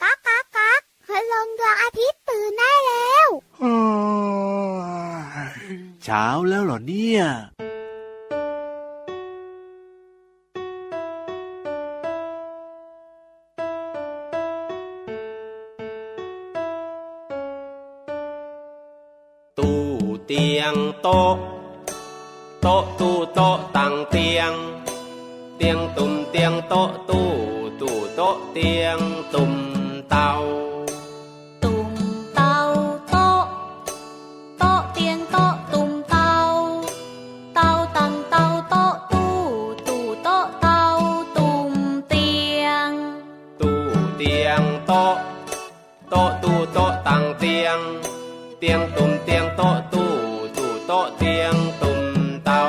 ก๊ากก๊ากก๊ากพลังดวงอาทิตย์ตื่นได้แล้วเช้าแล้วเหรอเนี่ยตู้เตียงโต๊ะโต๊ะตู้โต๊ะต่างเตียงเตียงตุ่มเตียงโต๊ะตู้ตู้โต๊ะเตียงตุ่มเตาตุ่มเตาโต๊ะโต๊ะเตียงโต๊ะตุ่มเตาเตาตั้งเตาโต๊ะตู้ตู้โต๊ะเตาตุ่มเตียงตู้เตียงโต๊ะโต๊ะตู้โต๊ะตั้งเตียงเตียงตุ่มเตียงโต๊ะตู้ตู้โต๊ะเตียงตุ่มเตา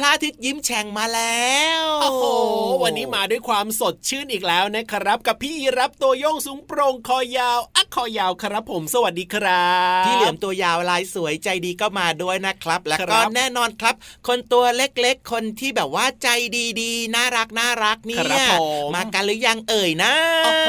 พระอาทิตย์ยิ้มแฉ่งมาแล้วโอ้โหวันนี้มาด้วยความสดชื่นอีกแล้วนะครับกับพี่รับตัวโยงสูงโปร่งคอยาวคอยาวครับผมสวัสดีครับพี่เหลือมตัวยาวลายสวยใจดีก็มาด้วยนะครับและก็แน่นอนครับคนตัวเล็กๆคนที่แบบว่าใจดีๆน่ารักน่ารักเนี่ยมากันหรือยังเอ่ยนะโอ้โห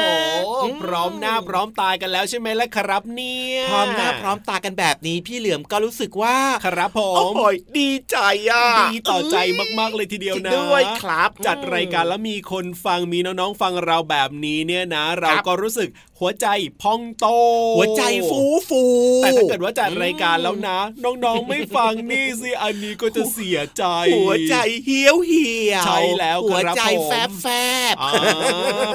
พร้อมหน้าพร้อมตากันแล้วใช่ไหมล่ะครับเนี่ยพร้อมหน้าพร้อมตากันแบบนี้พี่เหลือมก็รู้สึกว่าครับผมโอ้โหดีใจอ่ะดีต่อใจมากๆเลยทีเดียวนะด้วยครับจัดรายการแล้วมีคนฟังมีน้องๆฟังเราแบบนี้เนี่ยนะเราก็รู้สึกหัวใจพองโตหัวใจฟูแต่ถ้าเกิดว่าจัดรายการแล้วนะน้องๆไม่ฟังนี่สิอันนี้ก็จะเสียใจหัวใจเหี่ยวใช่แล้วหัวใจแฟบ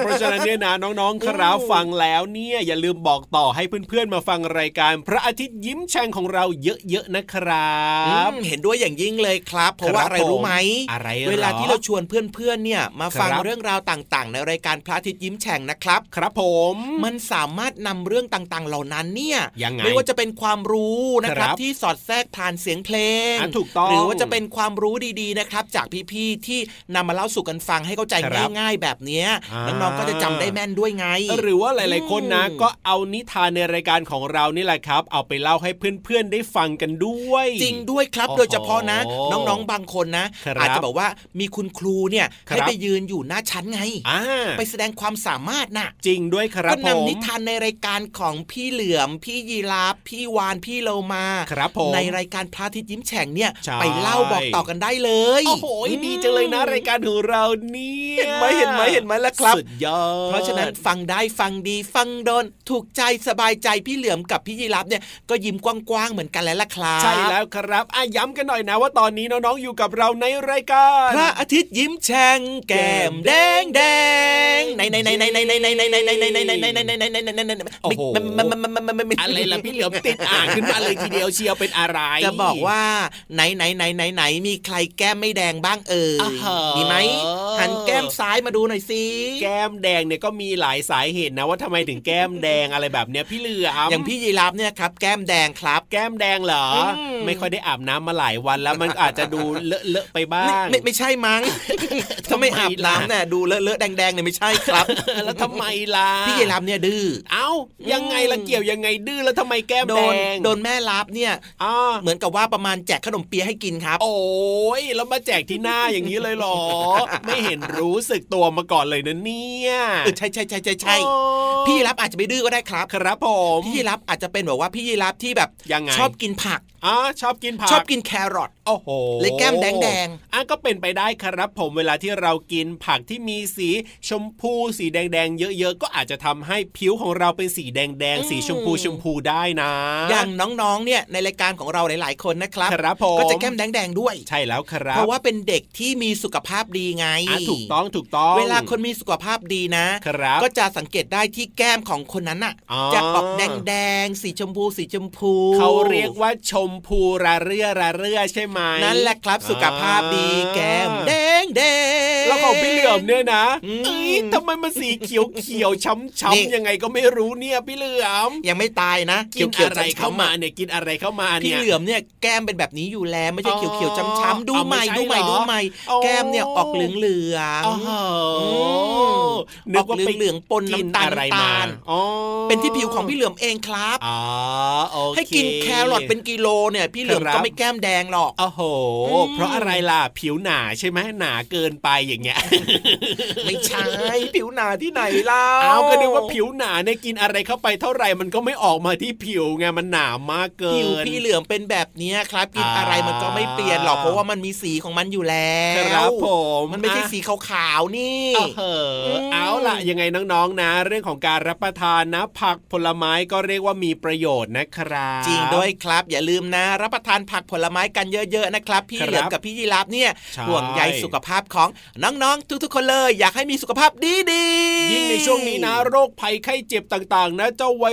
เพราะฉะนั้นเนี่ยนะน้องๆครับฟังแล้วเนี่ยอย่าลืมบอกต่อให้เพื่อนๆมาฟังรายการพระอาทิตย์ยิ้มแฉ่งของเราเยอะๆนะครับเห็นด้วยอย่างยิ่งเลยครับเพราะว่าอะไรรู้ไหมอะไรเวลาที่เราชวนเพื่อนๆเนี่ยมาฟังเรื่องราวต่างๆในรายการพระอาทิตย์ยิ้มแฉ่งนะครับครับผมมันสามารถนำเรื่องต่างๆเหล่านั้นเนี่ยไม่ว่าจะเป็นความรู้นะครับที่สอดแทรกผ่านเสียงเพลงหรือว่าจะเป็นความรู้ดีๆนะครับจากพี่ๆที่นำมาเล่าสู่กันฟังให้เข้าใจง่ายๆแบบนี้น้องๆก็จะจำได้แม่นด้วยไงหรือว่าหลายๆคนนะก็เอานิทานในรายการของเรานี่แหละครับเอาไปเล่าให้เพื่อนๆได้ฟังกันด้วยจริงด้วยครับโดยเฉพาะนะน้องๆบางคนนะอาจจะบอกว่ามีคุณครูเนี่ยให้ไปยืนอยู่หน้าชั้นไงไปแสดงความสามารถน่ะจริงด้วยครับก็นำนิทานในรายการของพี่เหลือมพี่ยีราฟพี่วานพี่โลมาในรายการพระอาทิตย์ยิ้มแฉ่งเนี่ยไปเล่าบอกต่อกันได้เลยโอ้โหดีจังเลยนะรายการของเราเนี่ยเห็นไหมล่ะครับสุดยอดเพราะฉะนั้นฟังได้ฟังดีฟังโดนถูกใจสบายใจพี่เหลือมกับพี่ยีราฟเนี่ยก็ยิ้มกว้างๆเหมือนกันแล้วล่ะครับใช่แล้วครับย้ำกันหน่อยนะว่าตอนนี้น้องๆอยู่กับเราในรายการพระอาทิตย์ยิ้มแฉ่งแก้มแดงแดงในอะไรล่ะพี่เหลือมติดอ่างขึ้นมาเลยทีเดียวเชียวเป็นอะไรจะบอกว่าไหนมีใครแก้มไม่แดงบ้างเอ่ยมีไหมหันแก้มซ้ายมาดูหน่อยสิแก้มแดงเนี่ยก็มีหลายสาเหตุนะว่าทำไมถึงแก้มแดงอะไรแบบเนี้ยพี่เหลือมอย่างพี่ยีราฟเนี่ยครับแก้มแดงครับแก้มแดงเหรอไม่ค่อยได้อาบน้ำมาหลายวันแล้วมันอาจจะดูเลอะไปบ้างไม่ใช่มั้งถ้าไม่อาบน้ำเนี่ยดูเลอะแดงเนี่ยไม่ใช่ครับแล้วทำไมล่ะพี่ยีราฟเนี่ย ดื้อเอ้ายังไงละเกี่ยวยังไงดื้อแล้วทำไมแก้มแดงโดนแม่ลับเนี่ยเหมือนกับว่าประมาณแจกขนมเปี๊ยะให้กินครับโอ้ยแล้วมาแจกที่หน้าอย่างนี้เลยหรอไม่เห็นรู้สึกตัวมาก่อนเลยนะเนี่ยใช่ใช่ใช่ใช่พี่รับอาจจะไม่ดื้อก็ได้ครับครับผมพี่รับอาจจะเป็นแบบว่าพี่รับที่แบบชอบกินผักชอบกินผักชอบกินแครอทโอ้โหเลยแก้มแดงแดงก็เป็นไปได้ครับผมเวลาที่เรากินผักที่มีสีชมพูสีแดงๆเยอะๆก็อาจจะทำให้ผิวของเราเป็นสีแดงๆสีชมพูได้นะอย่างน้องๆเนี่ยในรายการของเราหลายๆคนนะครับก็จะแก้มแดงๆด้วยใช่แล้วครับเพราะว่าเป็นเด็กที่มีสุขภาพดีไงถูกต้องเวลาคนมีสุขภาพดีนะก็จะสังเกตได้ที่แก้มของคนนั้นน่ะจะออกแดงๆสีชมพูเขาเรียกว่าชมพูระเรื่อใช่ไหมนั่นแหละครับสุขภาพดีแก้มแดงแดงแล้วของพี่เหลือมเนี่ยนะเอ้ยทำไมมันสีเขียวเขียวช้ำยังไงก็ไม่รู้เนี่ยพี่เหลือมยังไม่ตายนะกินอะไรเข้ามาเนี่ยพี่เหลือมเนี่ยแก้มเป็นแบบนี้อยู่แล้วไม่ใช่เขียวเขียวช้ำๆดูใหม่แก้มเนี่ยออกเหลืองนึกว่าเหลืองปนน้ำตาลอะไรมาเป็นที่ผิวของพี่เหลือมเองครับให้กินแครอทเป็นกิโลเนี่ยพี่เหลือมก็ไม่แก้มแดงหรอกโอ้โหเพราะอะไรล่ะผิวหนาใช่ไหมหนาเกินไปอย่างเงี้ยไม่ใช่ผิวหนาที่ไหนเล่าเอาก็นึกว่าผิวหนาเนี่ยกินอะไรเข้าไปเท่าไหร่มันก็ไม่ออกมาที่ผิวไงมันหนามากเกินผิวพี่เหลือมเป็นแบบนี้ครับกินอะไรมันก็ไม่เปลี่ยนหรอกเพราะว่ามันมีสีของมันอยู่แล้วครับผมมันไม่ใช่สีขาวๆนี่เอาล่ะยังไงน้องๆนะเรื่องของการรับประทานนะผักผลไม้ก็เรียกว่ามีประโยชน์นะครับจริงด้วยครับอย่าลืมนะรับประทานผักผลไม้กันเยอะๆนะครับพี่เหลือมกับพี่ยีราฟเนี่ยห่วงใยสุขภาพของน้องๆทุกๆคนเลยอยากให้มีสุขภาพดีๆยิ่งในช่วงนี้นะโรคภัยไข้เจ็บต่างๆนะเจ้าไว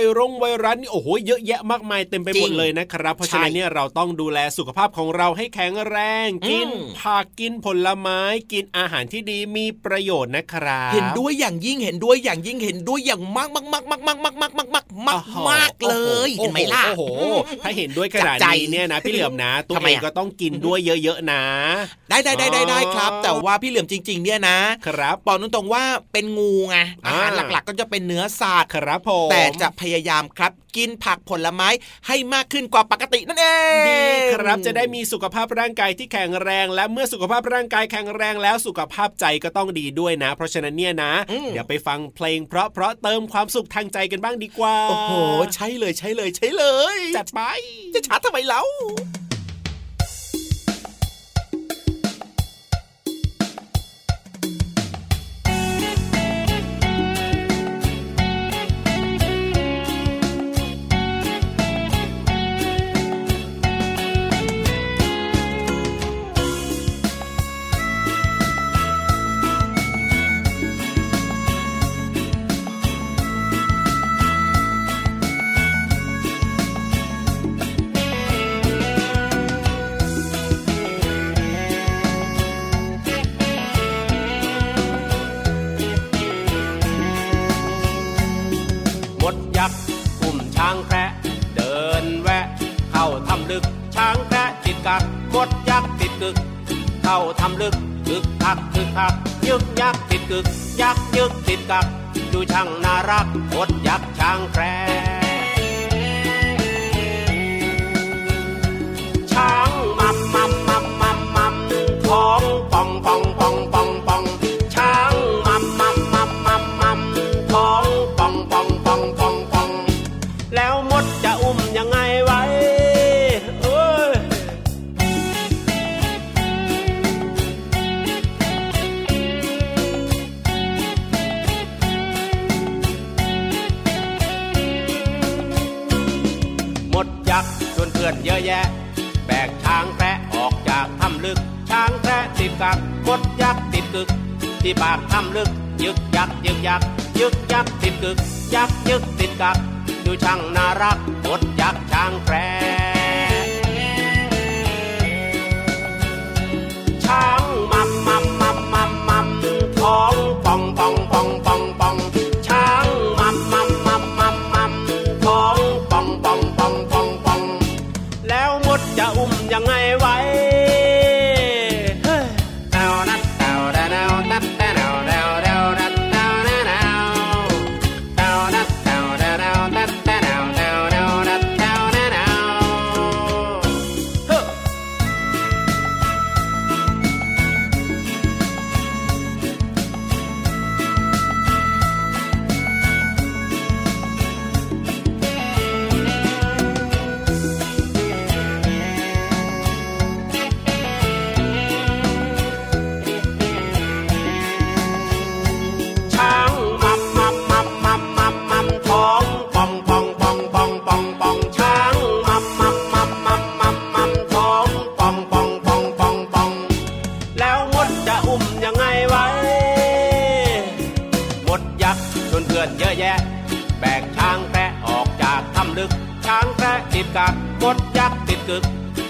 รัสโอ้โหเยอะแยะมากมายเต็มไปหมดเลยนะครับเพราะฉะนั้นเนี่ยเราต้องดูแลสุขภาพของเราให้แข็งแรงกินผักกินผลไม้กินอาหารที่ดีมีประโยชน์นะครับเห็นด้วยอย่างมากเลยเห็นไหมล่ะโอ้โหถ้าเห็นด้วยขนาดนี้เนี่ยนะพี่เหลือมนะตัวเองก็ต้องกินด้วยเยอะๆนะได้ครับแต่ว่าพี่เหลือมจริงๆเนี่ยนะครับบอกตรงๆว่าเป็นงูไงอาหารหลักๆก็จะเป็นเนื้อสัตว์ครับผมแต่จะพยายามครับกินผักผลไม้ให้มากขึ้นกว่าปกตินั่นเองดีครับจะได้มีสุขภาพร่างกายที่แข็งแรงและเมื่อสุขภาพร่างกายแข็งแรงแล้วสุขภาพใจก็ต้องดีด้วยนะเพราะฉะนั้นเนี่ยนะเดี๋ยวไปฟังเพลงเพราะเติมความสุขทางใจกันบ้างดีกว่าโอ้โหใช่เลยจัดไปจะช้าทำไมเล่า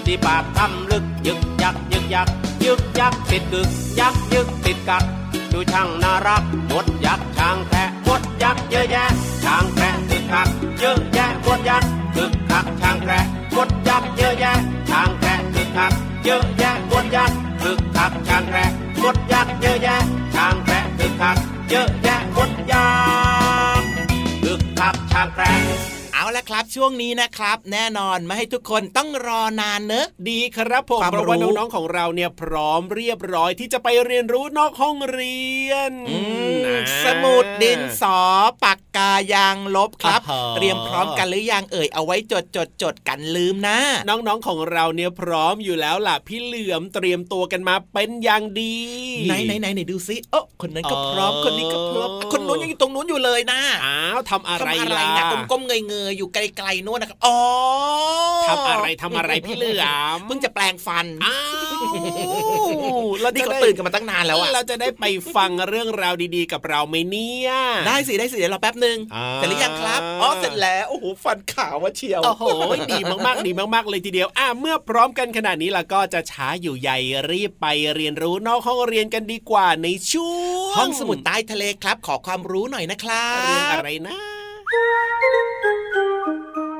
ฏิบัติทำลึกยึกยักยึกยักยึกยักติดกึกยักยึกติดกัดดูช่างน่ารักมดยักษ์ช้างแพะมดยักษ์เยอะแยะช้างแพะติดกัดเยอะแยะมดยักษ์ติดกัดช้างแพะมดยักษ์เยอะแยะช้างแพะติดกัดเยอะแยะมดยักษ์ติดกัดช้างแพะมดยักษ์เยอะแยะช้างแพะติดกัดเยอะแยะมดยักษ์ติดกัดช้างแพะเอาละครับช่วงนี้นะครับแน่นอนไม่ให้ทุกคนต้องรอนานเนอะดีครับผมเพราะว่าน้องๆของเราเนี่ยพร้อมเรียบร้อยที่จะไปเรียนรู้นอกห้องเรียนสมุดดินสอปากกายางลบครับเตรียมพร้อมกันหรือยังเอ่ยเอาไว้จดกันลืมนะน้องๆของเราเนี่ยพร้อมอยู่แล้วล่ะพี่เหลือมเตรียมตัวกันมาเป็นอย่างดีไหนดูซิโอ้คนนั้นก็พร้อมคนนี้ก็พร้อมคนนู้นยังอยู่ตรงนู้นอยู่เลยนะอ้าวทำอะไรนะก้มๆเงยๆอยู่ไกลๆนู่นนะครับอ๋อทำอะไรพี่เหลือมเพิ่งจะแปลงฟันอ้าวแล้วนี่ก็ตื่นกันมาตั้งนานแล้วอ่ะเราจะได้ไปฟังเรื่องราวดีๆกับเราไหมเนี่ยได้สิเดี๋ยวเราแป๊บนึงเสร็จหรือยังครับอ๋อเสร็จแล้วโอ้โหฟันขาวว่าเชียวโอ้โหดีมากๆเลยทีเดียวเมื่อพร้อมกันขนาดนี้ล่ะก็จะช้าอยู่ใหญ่รีบไปเรียนรู้นอกห้องเรียนกันดีกว่าในช่วงห้องสมุดใต้ทะเลครับขอความรู้หน่อยนะครับเรื่องอะไรนะ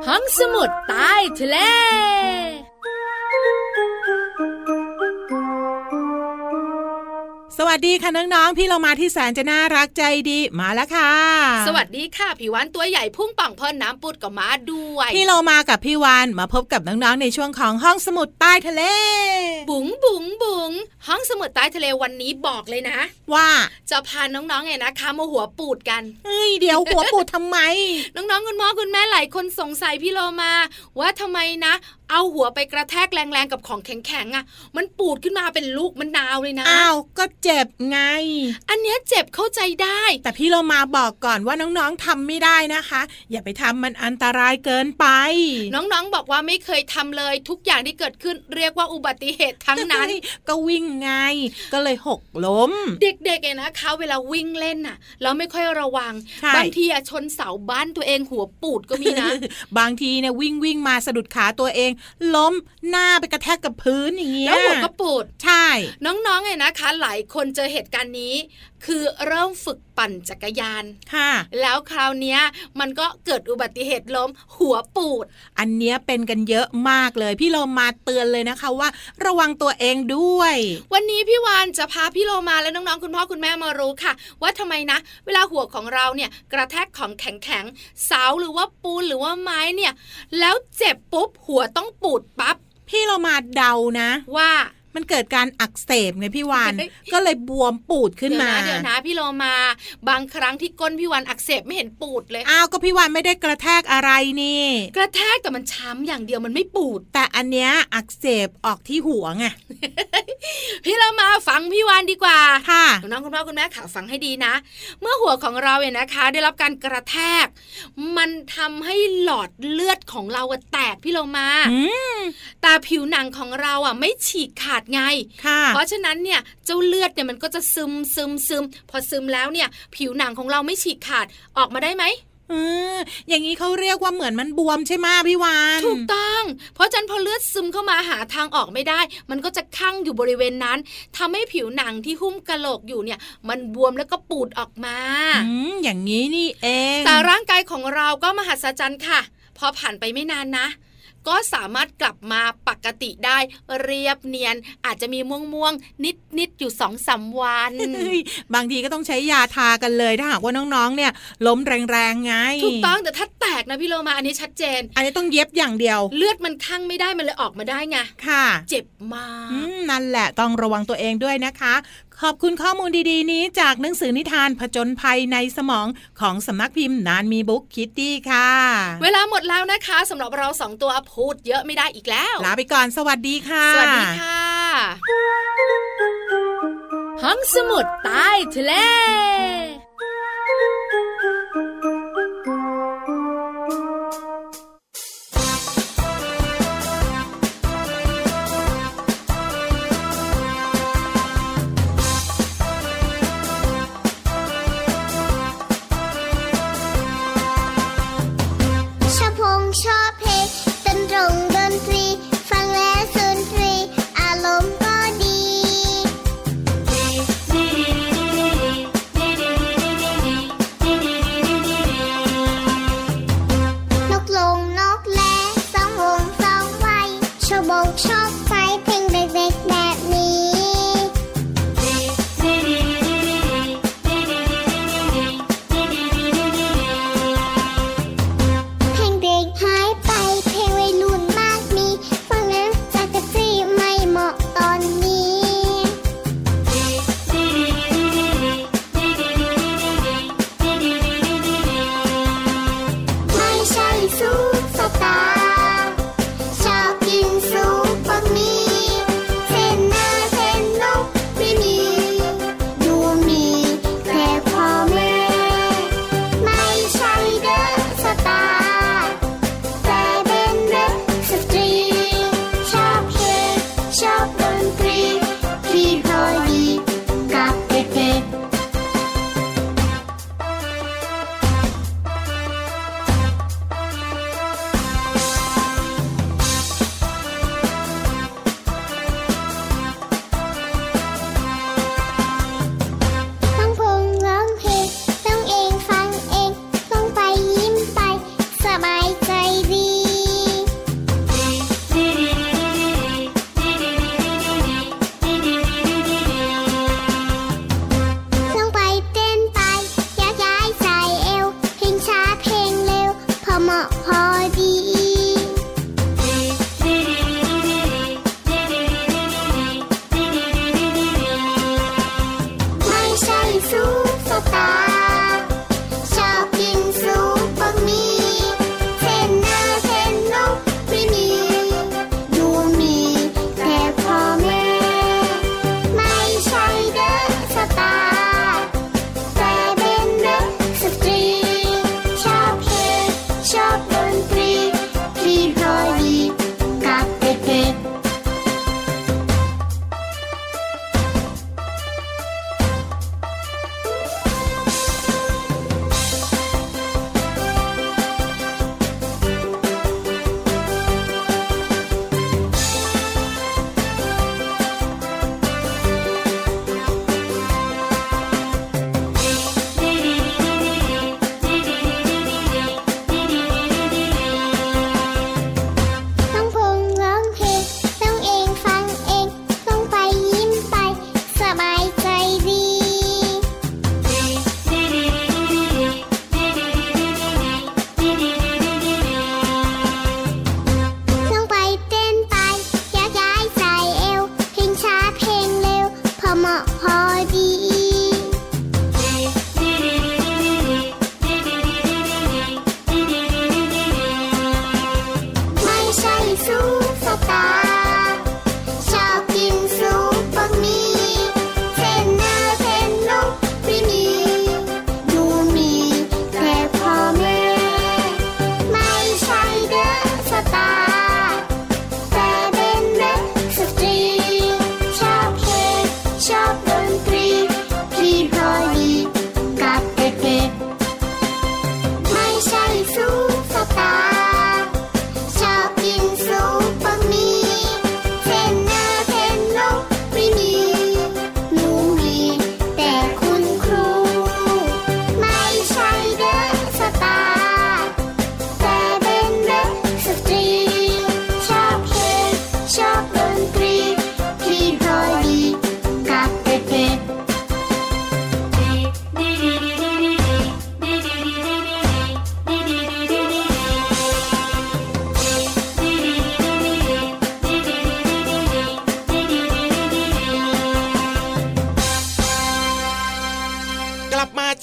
ห้องสมุดใต้ทะเลสวัสดีค่ะน้องๆพี่เรามาที่แสนจะน่ารักใจดีมาแล้วค่ะสวัสดีค่ะพี่วานตัวใหญ่พุ่งป่องพ่นน้ำปุดก็มาด้วยพี่เรามากับพี่วานมาพบกับน้องๆในช่วงของห้องสมุดใต้ทะเลบุ๋งบุ๋งบุ๋งห้องสมุดใต้ทะเลวันนี้บอกเลยนะว่าจะพาน้องๆไงนะคะมาหัวปูดกันเฮ้ยเดี๋ยวหัวปูดทำไม น้องๆคุณพ่อคุณแม่หลายคนสงสัยพี่เรามาว่าทำไมนะเอาหัวไปกระแทกแรงๆกับของแข็งๆอ่ะมันปูดขึ้นมาเป็นลูกมะนาวเลยนะอ้าวก็เจ็บไงอันเนี้ยเจ็บเข้าใจได้แต่พี่เรามาบอกก่อนว่าน้องๆทำไม่ได้นะคะอย่าไปทำมันอันตรายเกินไปน้องๆบอกว่าไม่เคยทำเลยทุกอย่างที่เกิดขึ้นเรียกว่าอุบัติเหตุทั้งนั้น ก็วิ่งไงก็เลยหกล้มเด็กๆนะคะเวลาวิ่งเล่นน่ะเราไม่ค่อยระวังบางทีชนเสาบ้านตัวเองหัวปูดก็มีนะ บางทีเนี่ยวิ่งมาสะดุดขาตัวเองล้มหน้าไปกระแทกกับพื้นอย่างเงี้ยแล้วหัวก็ปูดใช่น้องๆนะคะหลายคนเจอเหตุการณ์นี้คือเริ่มฝึกปั่นจักรยานค่ะแล้วคราวเนี้ยมันก็เกิดอุบัติเหตุล้มหัวปูดอันเนี้ยเป็นกันเยอะมากเลยพี่โลมาเตือนเลยนะคะว่าระวังตัวเองด้วยวันนี้พี่วานจะพาพี่โลมาและน้องๆคุณพ่อคุณแม่มารู้ค่ะว่าทำไมนะเวลาหัวของเราเนี่ยกระแทกของแข็งๆเสาหรือว่าปูนหรือว่าไม้เนี่ยแล้วเจ็บปุ๊บหัวต้องปูดปั๊บพี่โลมาเดานะว่ามันเกิดการอักเสบไงพี่วานก็เลยบวมปูดขึ้นมาเดี๋ยวนะพี่โลมาบางครั้งที่ก้นพี่วานอักเสบไม่เห็นปูดเลยอ้าวก็พี่วานไม่ได้กระแทกอะไรนี่กระแทกแต่มันช้ำอย่างเดียวมันไม่ปูดแต่อันเนี้ยอักเสบออกที่หัวไง พี่โลมาฟังพี่วานดีกว่าค่ะน้องคุณพ่อคุณแม่ค่ะฟังให้ดีนะเมื่อหัวของเราเนี่ยนะคะได้รับการกระแทกมันทำให้หลอดเลือดของเราแตกพี่โลมาแต่ผิวหนังของเราไม่ฉีกขาดไงเพราะฉะนั้นเนี่ยเจ้าเลือดเนี่ยมันก็จะซึมพอซึมแล้วเนี่ยผิวหนังของเราไม่ฉีกขาดออกมาได้ไหมอย่างนี้เขาเรียกว่าเหมือนมันบวมใช่ไหมพี่วานถูกต้องเพราะฉะนั้นพอเลือดซึมเข้ามาหาทางออกไม่ได้มันก็จะคั่งอยู่บริเวณนั้นทำให้ผิวหนังที่หุ้มกะโหลกอยู่เนี่ยมันบวมแล้วก็ปูดออกมาอย่างนี้นี่เองแต่ร่างกายของเราก็มหัศจรรย์ค่ะพอผ่านไปไม่นานนะก็สามารถกลับมาปกติได้เรียบเนียนอาจจะมีม่วงนิดอยู่ 2-3 วันบางทีก็ต้องใช้ยาทากันเลยถ้าหากว่าน้องๆเนี่ยล้มแรงๆไงถูกต้องแต่ถ้าแตกนะพี่โลมาอันนี้ชัดเจนอันนี้ต้องเย็บอย่างเดียวเลือดมันคั่งไม่ได้มันเลยออกมาได้ไงค่ะเจ็บมากนั่นแหละต้องระวังตัวเองด้วยนะคะขอบคุณข้อมูลดีๆนี้จากหนังสือนิทานผจญภัยในสมองของสำนักพิมพ์นานมีบุ๊กคิตตี้ค่ะเวลาหมดแล้วนะคะสำหรับเรา2ตัวพูดเยอะไม่ได้อีกแล้วลาไปก่อนสวัสดีค่ะสวัสดีค่ะห้องสมุดใต้ทะเลชอบเพลงดนตรีฟังแล้ว ใช้เพลงเด็กๆแบบนี้เพลงเด็กหายไปเพลงวัยรุ่นมากมีฟังแล้วจะกระจีไม่เหมาะตอนนี้ไม่ใช่ซุปสตาร์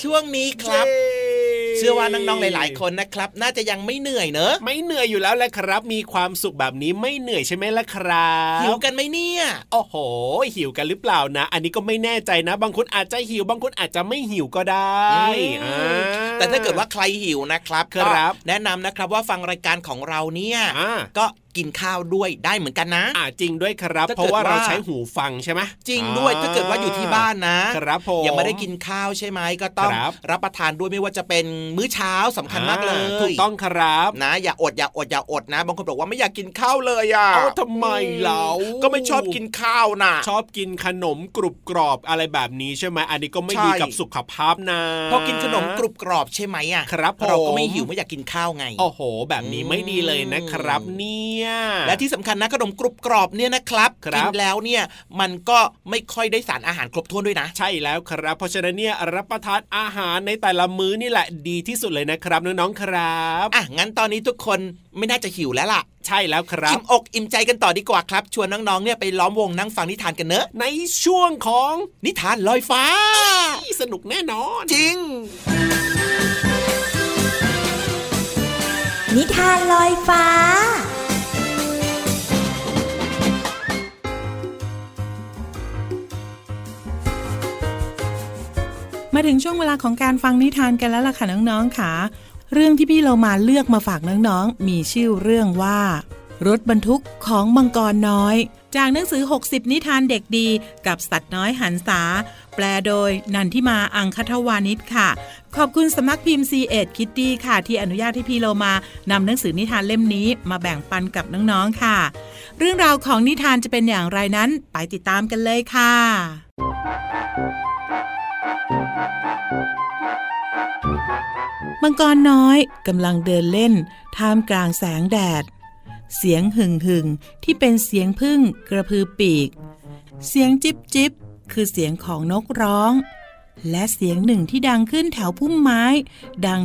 ช่วงนี้ครับเชื่อว่าน้องๆหลายๆคนนะครับน่าจะยังไม่เหนื่อยเนอะไม่เหนื่อยอยู่แล้วแหละครับมีความสุขแบบนี้ไม่เหนื่อยใช่ไหมล่ะครับหิวกันไหมเนี่ยโอ้โหหิวกันหรือเปล่านะอันนี้ก็ไม่แน่ใจนะบางคนอาจจะหิวบางคนอาจจะไม่หิวก็ได้แต่ถ้าเกิดว่าใครหิวนะครับก็แนะนำนะครับว่าฟังรายการของเราเนี่ยก็กินข้าวด้วยได้เหมือนกันนะจริงด้วยครับเพราะว่าเราใช้หูฟังใช่ไหมจริงด้วยถ้าเกิดว่าอยู่ที่บ้านนะครับผมยังไม่ได้กินข้าวใช่ไหมก็ต้องรับประทานด้วยไม่ว่าจะเป็นมื้อเช้าสำคัญมากเลยถูกต้องครับนะอย่าอดนะบางคนบอกว่าไม่อยากกินข้าวเลยอ่ะเอ้าทำไมเราก็ไม่ชอบกินข้าวนะชอบกินขนมกรุบกรอบอะไรแบบนี้ใช่ไหมอันนี้ก็ไม่ดีกับสุขภาพนะพอกินขนมกรุบกรอบใช่ไหมอ่ะครับเราก็ไม่หิวไม่อยากกินข้าวไงโอ้โหแบบนี้ไม่ดีเลยนะครับนี่ เนี่ยและที่สำคัญนะขนมกรุบกรอบเนี่ยนะครับกินแล้วเนี่ยมันก็ไม่ค่อยได้สารอาหารครบถ้วนด้วยนะใช่แล้วครับเพราะฉะนั้นเนี่ยรับประทานอาหารในแต่ละมื้อนี่แหละดีที่สุดเลยนะครับน้องๆครับอ่ะงั้นตอนนี้ทุกคนไม่น่าจะหิวแล้วล่ะใช่แล้วครับอิ่มอกอิ่มใจกันต่อดีกว่าครับชวนน้องๆเนี่ยไปล้อมวงนั่งฟังนิทานกันเนอะในช่วงของนิทานลอยฟ้าสนุกแน่นอนจริงนิทานลอยฟ้ามาถึงช่วงเวลาของการฟังนิทานกันแล้วล่ะค่ะน้องๆค่ะเรื่องที่พี่เรามาเลือกมาฝากน้องๆมีชื่อเรื่องว่ารถบรรทุกของมังกรน้อยจากหนังสือ60นิทานเด็กดีกับสัตว์น้อยหันษาแปลโดยนันทิมาอังคทวานิชค่ะขอบคุณสำนักพิมพ์ C.Ed Kitty ค่ะที่อนุญาตให้พี่โลมานำหนังสือนิทานเล่มนี้มาแบ่งปันกับน้องๆค่ะเรื่องราวของนิทานจะเป็นอย่างไรนั้นไปติดตามกันเลยค่ะมังกรน้อยกำลังเดินเล่นท่ามกลางแสงแดดเสียงหึ่งหึ่งที่เป็นเสียงผึ้งกระพือปีกเสียงจิบจิบคือเสียงของนกร้องและเสียงหนึ่งที่ดังขึ้นแถวพุ่มไม้ดัง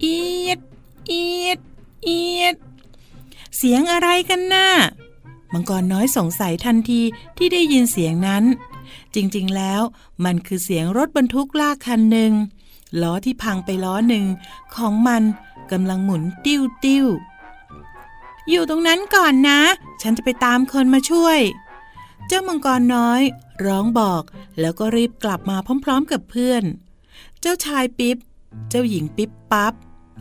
เอียดเอียดเอียดเสียงอะไรกันน่ะมังกรน้อยสงสัยทันทีที่ได้ยินเสียงนั้นจริงๆแล้วมันคือเสียงรถบรรทุกลากคันหนึ่งล้อที่พังไปล้อหนึ่งของมันกำลังหมุนติ้วติ้วอยู่ตรงนั้นก่อนนะฉันจะไปตามคนมาช่วยเจ้ามังกรน้อยร้องบอกแล้วก็รีบกลับมาพร้อมๆกับเพื่อนเจ้าชายปิ๊บเจ้าหญิงปิ๊บปั๊บ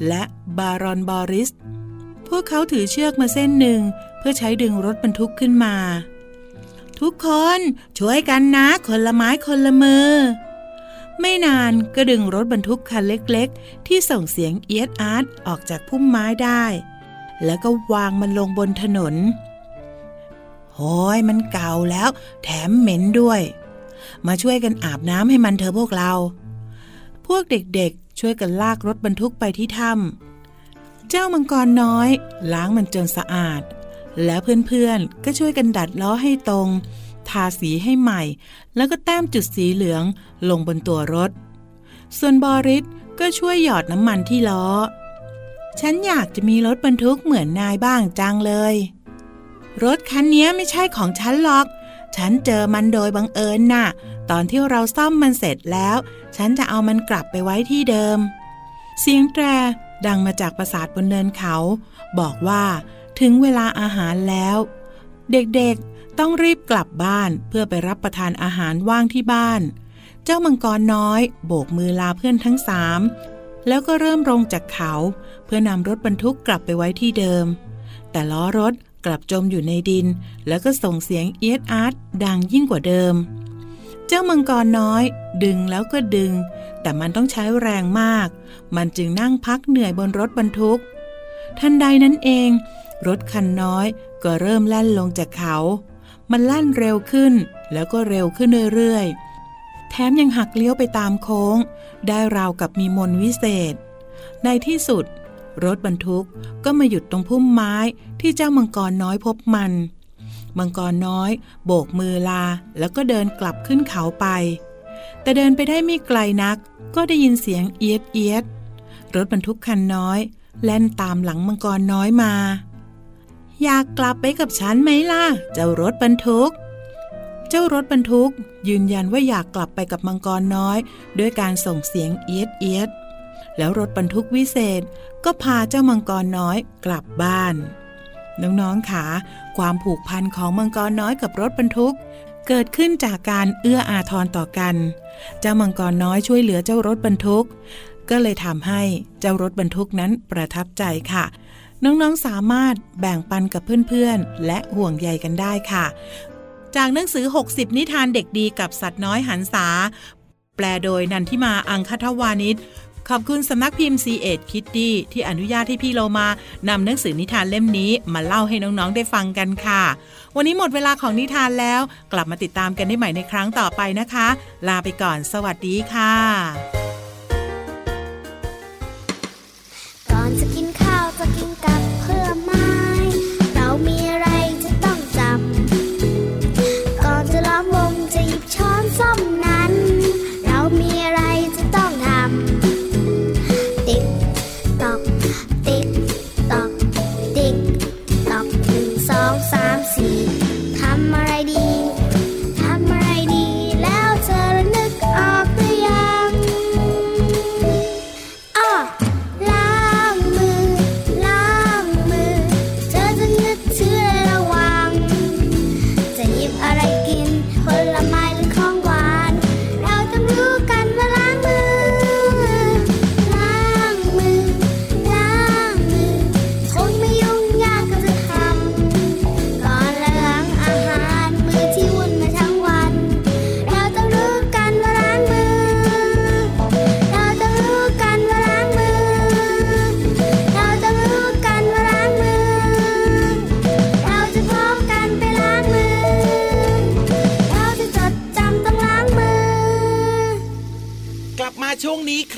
และบารอนบอริสพวกเขาถือเชือกมาเส้นหนึ่งเพื่อใช้ดึงรถบรรทุกขึ้นมาทุกคนช่วยกันนะคนละไม้คนละมือไม่นานก็ดึงรถบรรทุกคันเล็กๆที่ส่งเสียงเอี๊ยดอาร์ตออกจากพุ่มไม้ได้แล้วก็วางมันลงบนถนนโห้ยมันเก่าแล้วแถมเหม็นด้วยมาช่วยกันอาบน้ำให้มันเถอะพวกเราพวกเด็กๆช่วยกันลากรถบรรทุกไปที่ถ้ำเจ้ามังกรน้อยล้างมันจนสะอาดแล้วเพื่อนๆก็ช่วยกันดัดล้อให้ตรงทาสีให้ใหม่แล้วก็แต้มจุดสีเหลืองลงบนตัวรถส่วนบอริสก็ช่วยหยอดน้ำมันที่ล้อฉันอยากจะมีรถบรรทุกเหมือนนายบ้างจังเลยรถคันนี้ไม่ใช่ของฉันหรอกฉันเจอมันโดยบังเอิญน่ะตอนที่เราซ่อมมันเสร็จแล้วฉันจะเอามันกลับไปไว้ที่เดิมเสียงแตรดังมาจากปราสาทบนเนินเขาบอกว่าถึงเวลาอาหารแล้วเด็กๆต้องรีบกลับบ้านเพื่อไปรับประทานอาหารว่างที่บ้านเจ้ามังกรน้อยโบกมือลาเพื่อนทั้งสามแล้วก็เริ่มลงจากเขาเพื่อนำรถบรรทุกกลับไปไว้ที่เดิมแต่ล้อรถกลับจมอยู่ในดินแล้วก็ส่งเสียงเอี๊ยดอาร์ตดังยิ่งกว่าเดิมเจ้ามังกรน้อยดึงแล้วก็ดึงแต่มันต้องใช้แรงมากมันจึงนั่งพักเหนื่อยบนรถบรรทุกทันใดนั้นเองรถคันน้อยก็เริ่มแล่นลงจากเขามันแล่นเร็วขึ้นแล้วก็เร็วขึ้นเรื่อยๆแถมยังหักเลี้ยวไปตามโค้งได้ราวกับมีมนต์วิเศษในที่สุดรถบรรทุกก็มาหยุดตรงพุ่มไม้ที่เจ้ามังกรน้อยพบมันมังกรน้อยโบกมือลาแล้วก็เดินกลับขึ้นเขาไปแต่เดินไปได้ไม่ไกลนักก็ได้ยินเสียงเอี๊ยดเอี๊ยดรถบรรทุกคันน้อยแล่นตามหลังมังกรน้อยมาอยากกลับไปกับฉันไหมล่ะเจ้ารถบรรทุกเจ้ารถบรรทุกยืนยันว่าอยากกลับไปกับมังกรน้อยด้วยการส่งเสียงเอี๊ยดเอี๊ยดแล้วรถบรรทุกวิเศษก็พาเจ้ามังกรน้อยกลับบ้านน้องๆค่ะความผูกพันของมังกรน้อยกับรถบรรทุกเกิดขึ้นจากการเอื้ออาทรต่อกันเจ้ามังกรน้อยช่วยเหลือเจ้ารถบรรทุกก็เลยทำให้เจ้ารถบรรทุกนั้นประทับใจค่ะน้องๆสามารถแบ่งปันกับเพื่อนๆและห่วงใยกันได้ค่ะจากหนังสือ60นิทานเด็กดีกับสัตว์น้อยหันษาแปลโดยนันทิมาอังคทวานิชขอบคุณสำนักพิมพ์ C.Ed Kitty ที่อนุญาตให้พี่โลมานำหนังสือนิทานเล่มนี้มาเล่าให้น้องๆได้ฟังกันค่ะวันนี้หมดเวลาของนิทานแล้วกลับมาติดตามกันได้ใหม่ในครั้งต่อไปนะคะลาไปก่อนสวัสดีค่ะก่อนจะกินข้าวจะกินกับเพื่อไม้เรามี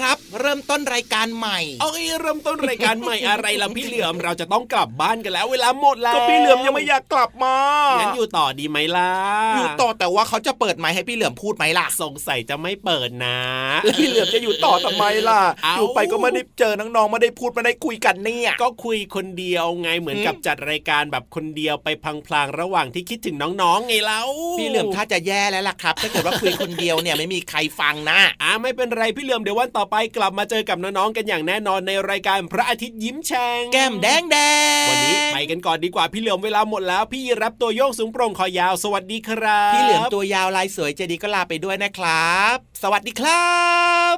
ครับเริ่มต้นรายการใหม่เอ้ยเริ่มต้นรายการใหม่อะไรล่ะพี่เหลือมเราจะต้องกลับบ้านกันแล้วเวลาหมดแล้วก็พี่เหลือมยังไม่อยากกลับมางั้นอยู่ต่อดีไหมล่ะอยู่ต่อแต่ว่าเขาจะเปิดไมค์ให้พี่เหลือมพูดไหมล่ะสงสัยจะไม่เปิดนะแล้วพี่เหลือมจะอยู่ต่อทำไมล่ะอยู่ไปก็ไม่ได้เจอน้องๆไม่ได้พูดไม่ได้คุยกันเนี่ยก็คุยคนเดียวไงเหมือนกับจัดรายการแบบคนเดียวไปพลางๆระหว่างที่คิดถึงน้องๆไงเล่าพี่เหลือมถ้าจะแย่แล้วล่ะครับถ้าเกิดว่าคุยคนเดียวเนี่ยไม่มีใครฟังนะไม่เป็นไรพี่เหลือมเดี๋ยววันต่อไปกลับมาเจอกับน้องๆกันอย่างแน่นอนในรายการพระอาทิตย์ยิ้มแฉ่งแก้มแดงแดงวันนี้ไปกันก่อนดีกว่าพี่เหลือมเวลาหมดแล้วพี่รับตัวโยกสูงโปร่งคอยาวสวัสดีครับพี่เหลือมตัวยาวลายสวยใจดีก็ลาไปด้วยนะครับสวัสดีครับ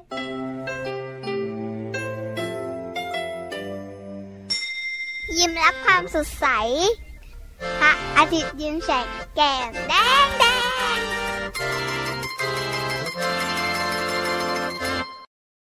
ยิ้มรับความสดใสพระอาทิตย์ยิ้มแฉกแก้มแดง